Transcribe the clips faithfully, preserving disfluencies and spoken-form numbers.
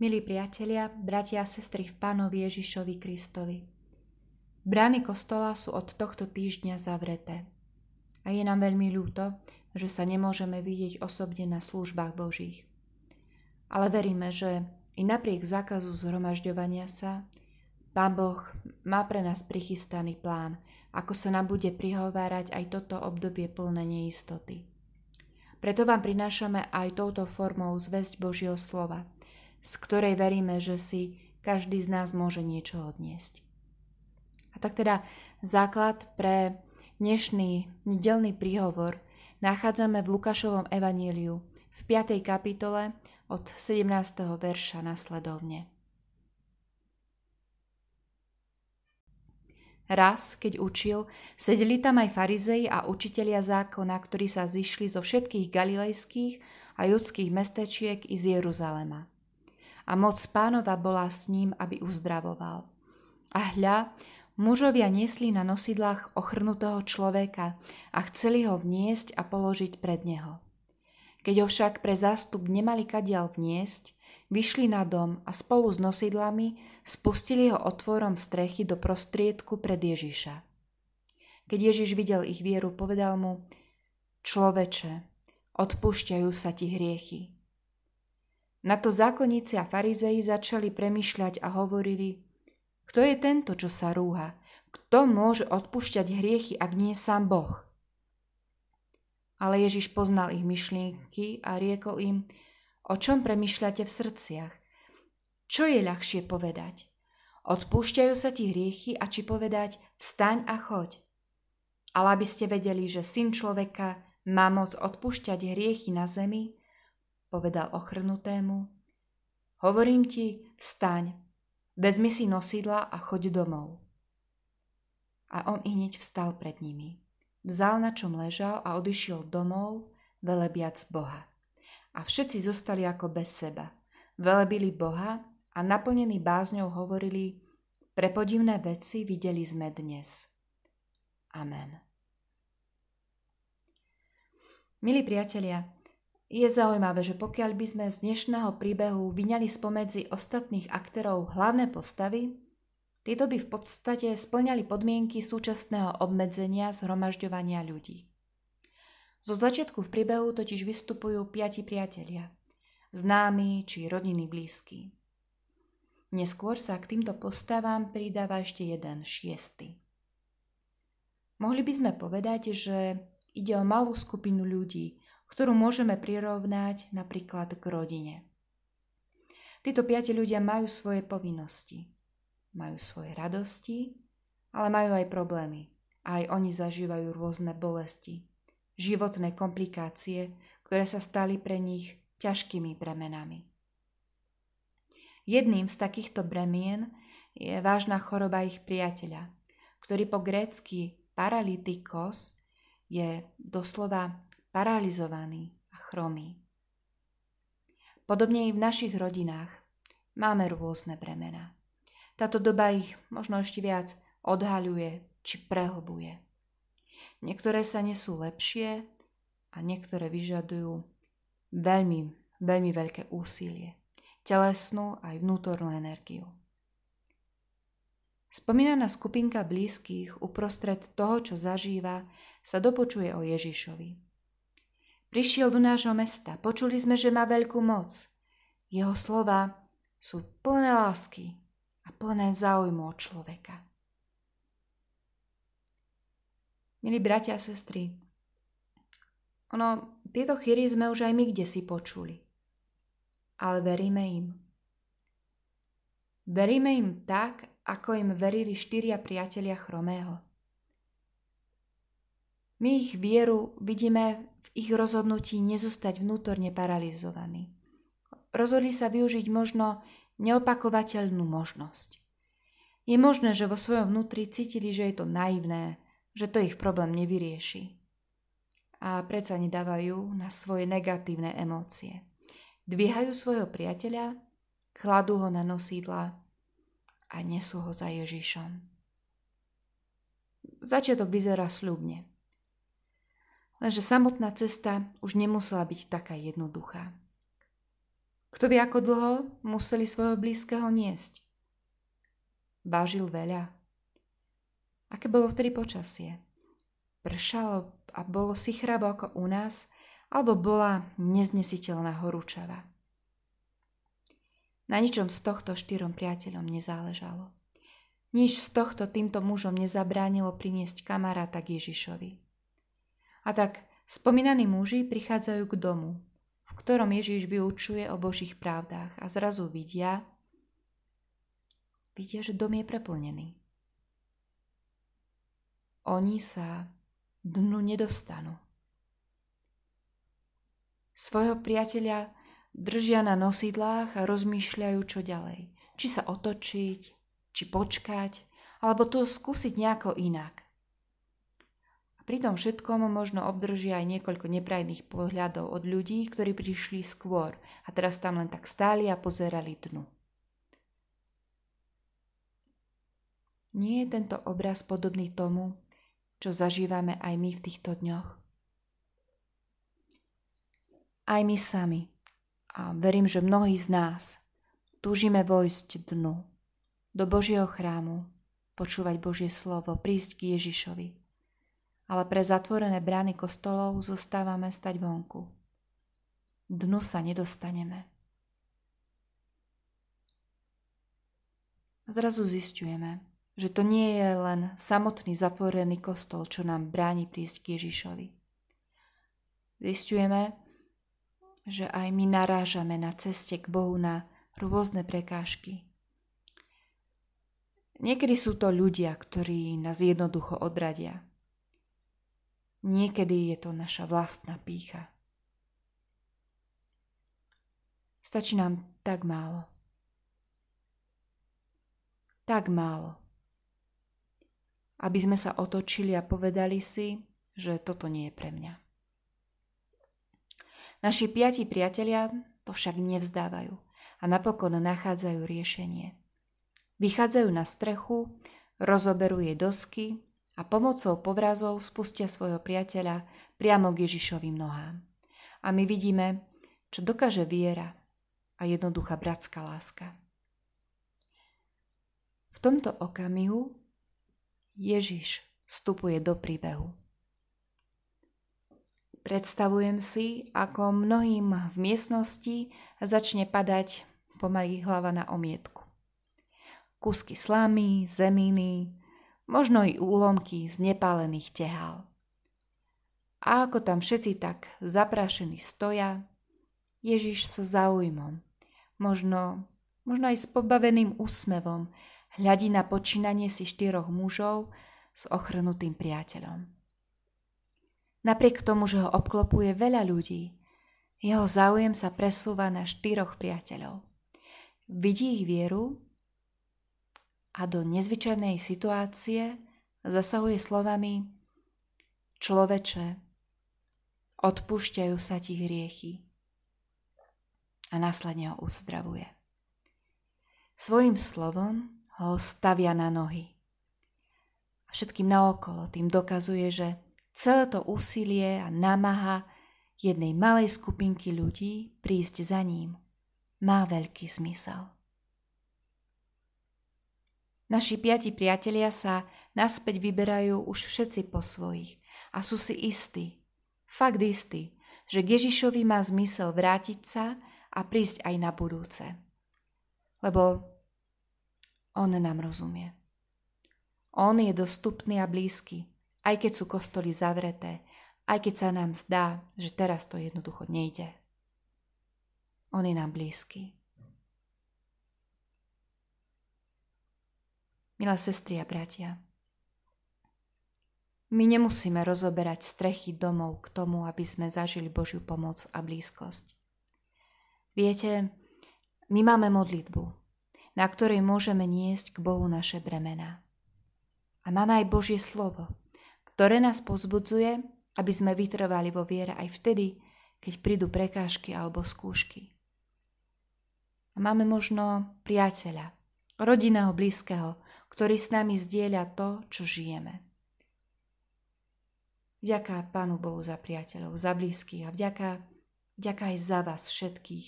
Milí priatelia, bratia a sestry v Pánovi Ježišovi Kristovi. Brány kostola sú od tohto týždňa zavreté. A je nám veľmi ľúto, že sa nemôžeme vidieť osobne na službách Božích. Ale veríme, že i napriek zákazu zhromažďovania sa, Pán Boh má pre nás prichystaný plán, ako sa nám bude prihovárať aj toto obdobie plné neistoty. Preto vám prinášame aj touto formou zvesť Božieho slova, z ktorej veríme, že si každý z nás môže niečo odniesť. A tak teda základ pre dnešný nedeľný príhovor nachádzame v Lukášovom evaníliu v piatej kapitole od sedemnásteho verša nasledovne. Raz, keď učil, sedeli tam aj farizei a učitelia zákona, ktorí sa zišli zo všetkých galilejských a judských mestečiek i z Jeruzalema. A moc Pánova bola s ním, aby uzdravoval. A hľa, mužovia niesli na nosidlách ochrnutého človeka a chceli ho vniesť a položiť pred neho. Keď ho však pre zástup nemali kadiaľ vniesť, vyšli na dom a spolu s nosidlami spustili ho otvorom strechy do prostriedku pred Ježiša. Keď Ježiš videl ich vieru, povedal mu: Človeče, odpúšťajú sa ti hriechy. Na to zákonníci a farizei začali premýšľať a hovorili: Kto je tento, čo sa rúha? Kto môže odpúšťať hriechy, ak nie sám Boh? Ale Ježiš poznal ich myšlienky a riekol im: O čom premýšľate v srdciach? Čo je ľahšie povedať? Odpúšťajú sa ti hriechy, a či povedať: Vstaň a choď? Ale aby ste vedeli, že Syn človeka má moc odpúšťať hriechy na zemi, povedal ochrnutému: Hovorím ti, vstaň, vezmi si nosidla a choď domov. A on ihneď vstal pred nimi. Vzal, na čom ležal, a odišiel domov, velebiac Boha. A všetci zostali ako bez seba. Velebili Boha a naplnení bázňou hovorili: Prepodivné veci videli sme dnes. Amen. Milí priatelia, je zaujímavé, že pokiaľ by sme z dnešného príbehu vyňali spomedzi ostatných aktérov hlavné postavy, tieto by v podstate splňali podmienky súčasného obmedzenia zhromažďovania ľudí. Zo začiatku v príbehu totiž vystupujú piati priatelia, známi či rodiny blízky. Neskôr sa k týmto postavám pridáva ešte jeden, šiesty. Mohli by sme povedať, že ide o malú skupinu ľudí, ktorú môžeme prirovnať napríklad k rodine. Títo piati ľudia majú svoje povinnosti, majú svoje radosti, ale majú aj problémy. Aj oni zažívajú rôzne bolesti, životné komplikácie, ktoré sa stali pre nich ťažkými bremenami. Jedným z takýchto bremien je vážna choroba ich priateľa, ktorý po grécky paralytikos je doslova paralizovaný a chromý. Podobne i v našich rodinách máme rôzne bremená. Táto doba ich možno ešte viac odhaľuje či prehlbuje. Niektoré sa nesú lepšie a niektoré vyžadujú veľmi, veľmi veľké úsilie, telesnú aj vnútornú energiu. Spomínaná skupinka blízkych uprostred toho, čo zažíva, sa dopočuje o Ježišovi. Prišiel do nášho mesta, počuli sme, že má veľkú moc. Jeho slova sú plné lásky a plné záujmu od človeka. Milí bratia a sestry, ono, tieto chýry sme už aj my kdesi počuli. Ale veríme im. Veríme im tak, ako im verili štyria priatelia chromého. My ich vieru vidíme v ich rozhodnutí nezostať vnútorne paralizovaní. Rozhodli sa využiť možno neopakovateľnú možnosť. Je možné, že vo svojom vnútri cítili, že je to naivné, že to ich problém nevyrieši. A predsa nedávajú na svoje negatívne emócie. Dvíhajú svojho priateľa, kladú ho na nosídla a nesú ho za Ježišom. Začiatok vyzerá sľubne. Lenže samotná cesta už nemusela byť taká jednoduchá. Kto vie, ako dlho museli svojho blízkeho niesť. Vážil veľa. Aké bolo vtedy počasie? Pršalo a bolo sichravo ako u nás, alebo bola neznesiteľná horúčava. Na ničom z tohto štyrom priateľom nezáležalo. Nič z tohto týmto mužom nezabránilo priniesť kamaráta k Ježišovi. A tak spomínaní muži prichádzajú k domu, v ktorom Ježiš vyučuje o Božích pravdách a zrazu vidia, vidia, že dom je preplnený. Oni sa dnu nedostanú. Svojho priateľa držia na nosidlách a rozmýšľajú, čo ďalej. Či sa otočiť, či počkať, alebo to skúsiť nejako inak. A pri tom všetkom možno obdržia aj niekoľko neprajných pohľadov od ľudí, ktorí prišli skôr a teraz tam len tak stáli a pozerali dnu. Nie je tento obraz podobný tomu, čo zažívame aj my v týchto dňoch? Aj my sami, a verím, že mnohí z nás, túžime vojsť dnu, do Božieho chrámu, počúvať Božie slovo, prísť k Ježišovi. Ale pre zatvorené brány kostolov zostávame stať vonku. Dnu sa nedostaneme. Zrazu zisťujeme, že to nie je len samotný zatvorený kostol, čo nám bráni prísť k Ježišovi. Zisťujeme, že aj my narážame na ceste k Bohu na rôzne prekážky. Niekedy sú to ľudia, ktorí nás jednoducho odradia. Niekedy je to naša vlastná pýcha. Stačí nám tak málo. Tak málo. Aby sme sa otočili a povedali si, že toto nie je pre mňa. Naši piati priatelia to však nevzdávajú a napokon nachádzajú riešenie. Vychádzajú na strechu, rozoberú jej dosky a pomocou povrazov spustia svojho priateľa priamo k Ježišovým nohám. A my vidíme, čo dokáže viera a jednoduchá bratská láska. V tomto okamihu Ježiš vstupuje do príbehu. Predstavujem si, ako mnohým v miestnosti začne padať pomaly hlava na omietku. Kúsky slamy, zeminy, možno i úlomky z nepálených tehál. A ako tam všetci tak zaprášení stoja, Ježiš so záujmom, možno, možno aj s pobaveným úsmevom, hľadí na počínanie si štyroch mužov s ochrnutým priateľom. Napriek tomu, že ho obklopuje veľa ľudí, jeho záujem sa presúva na štyroch priateľov. Vidí ich vieru a do nezvyčajnej situácie zasahuje slovami: človeče, odpúšťajú sa ti hriechy, a následne ho uzdravuje. Svojím slovom ho stavia na nohy. A všetkým naokolo tým dokazuje, že celé to úsilie a námaha jednej malej skupinky ľudí prísť za ním má veľký zmysel. Naši piati priatelia sa naspäť vyberajú už všetci po svojich a sú si istí, fakt istí, že k Ježišovi má zmysel vrátiť sa a prísť aj na budúce. Lebo on nám rozumie. On je dostupný a blízky. Aj keď sú kostoly zavreté, aj keď sa nám zdá, že teraz to jednoducho nejde. On je nám blízky. Milé sestry a bratia, my nemusíme rozoberať strechy domov k tomu, aby sme zažili Božiu pomoc a blízkosť. Viete, my máme modlitbu, na ktorej môžeme niesť k Bohu naše bremená. A máme aj Božie slovo, ktoré nás pozbudzuje, aby sme vytrvali vo viere aj vtedy, keď prídu prekážky alebo skúšky. A máme možno priateľa, rodinného blízkeho, ktorý s nami zdieľa to, čo žijeme. Vďaka Pánu Bohu za priateľov, za blízkych a vďaka, vďaka aj za vás všetkých,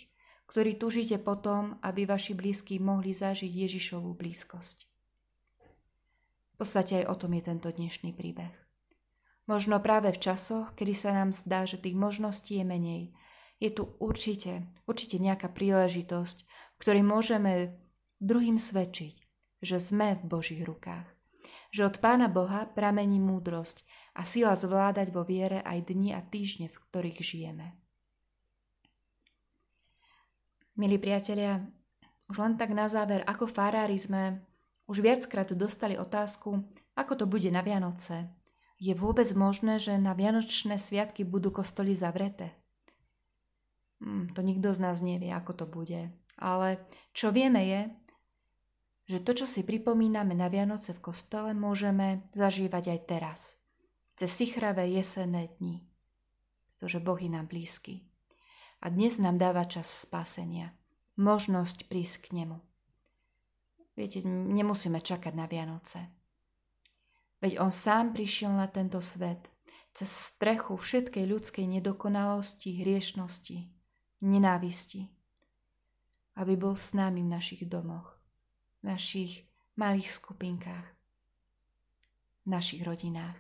ktorí túžite po tom, aby vaši blízki mohli zažiť Ježišovu blízkosť. V podstate aj o tom je tento dnešný príbeh. Možno práve v časoch, kedy sa nám zdá, že tých možností je menej, je tu určite, určite nejaká príležitosť, v ktorej môžeme druhým svedčiť, že sme v Božích rukách, že od Pána Boha pramení múdrosť a sila zvládať vo viere aj dni a týždne, v ktorých žijeme. Milí priatelia, už len tak na záver, ako farári sme už viackrát dostali otázku, ako to bude na Vianoce. Je vôbec možné, že na vianočné sviatky budú kostoly zavreté? Hmm, to nikto z nás nevie, ako to bude. Ale čo vieme je, že to, čo si pripomíname na Vianoce v kostole, môžeme zažívať aj teraz, cez sichravé jesenné dni, pretože Boh je nám blízky. A dnes nám dáva čas spásenia, možnosť prísť k nemu. Viete, nemusíme čakať na Vianoce. Veď on sám prišiel na tento svet, cez strechu všetkej ľudskej nedokonalosti, hriešnosti, nenávisti, aby bol s nami v našich domoch, v našich malých skupinkách, v našich rodinách.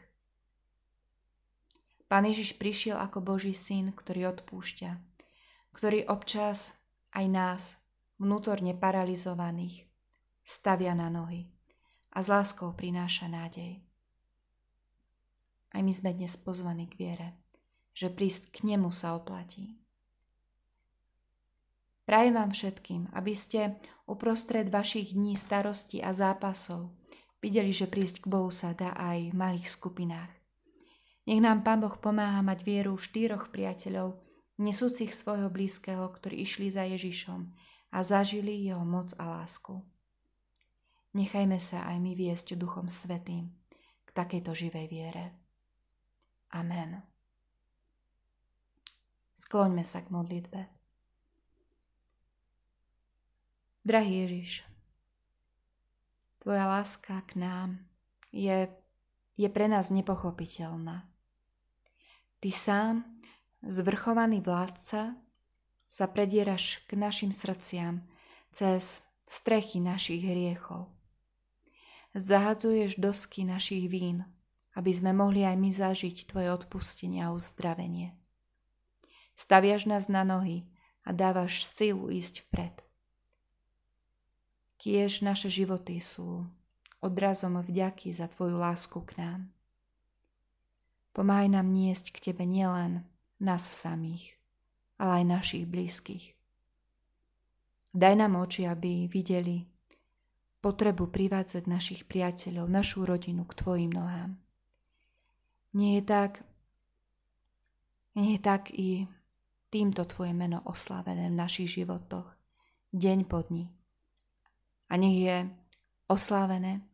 Pán Ježiš prišiel ako Boží syn, ktorý odpúšťa, ktorý občas aj nás, vnútorne paralizovaných, stavia na nohy a s láskou prináša nádej. Aj my sme dnes pozvaní k viere, že prísť k nemu sa oplatí. Prajem vám všetkým, aby ste uprostred vašich dní starosti a zápasov videli, že prísť k Bohu sa dá aj v malých skupinách. Nech nám Pán Boh pomáha mať vieru štyroch priateľov, nesúcich svojho blízkeho, ktorí išli za Ježišom a zažili jeho moc a lásku. Nechajme sa aj my viesť Duchom Svätým k takejto živej viere. Amen. Skloňme sa k modlitbe. Drahý Ježiš, tvoja láska k nám je, je pre nás nepochopiteľná. Ty sám, zvrchovaný vládca, sa predieraš k našim srdciam cez strechy našich hriechov. Zahadzuješ dosky našich vín, aby sme mohli aj my zažiť tvoje odpustenie a uzdravenie. Staviaš nás na nohy a dávaš silu ísť vpred. Kiež naše životy sú odrazom vďaky za tvoju lásku k nám. Pomáhaj nám niesť k tebe nielen nás samých, ale aj našich blízkych. Daj nám oči, aby videli potrebu privádzať našich priateľov, našu rodinu k tvojim nohám. Nie je tak, nie je tak i týmto tvoje meno oslávené v našich životoch, deň po dni. A nech je oslávené,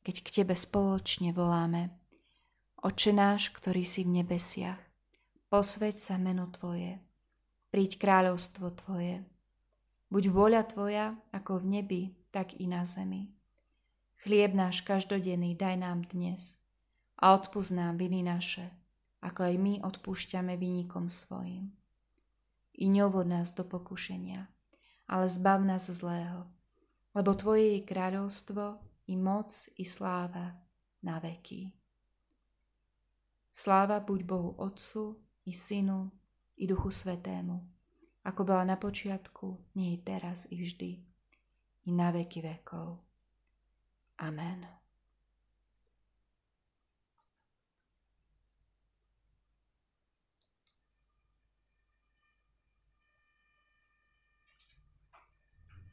keď k tebe spoločne voláme: Otče náš, ktorý si v nebesiach, posväť sa meno tvoje, príď kráľovstvo tvoje, buď vôľa tvoja ako v nebi, tak i na zemi. Chlieb náš každodenný daj nám dnes a odpusť nám viny naše, ako aj my odpúšťame vinníkom svojim. I neuvod nás do pokušenia, ale zbav nás zlého, lebo tvoje je kráľovstvo i moc i sláva na veky. Sláva buď Bohu Otcu i Synu, i Duchu Svätému, ako bola na počiatku, nie i teraz, i vždy, i na veky vekov. Amen.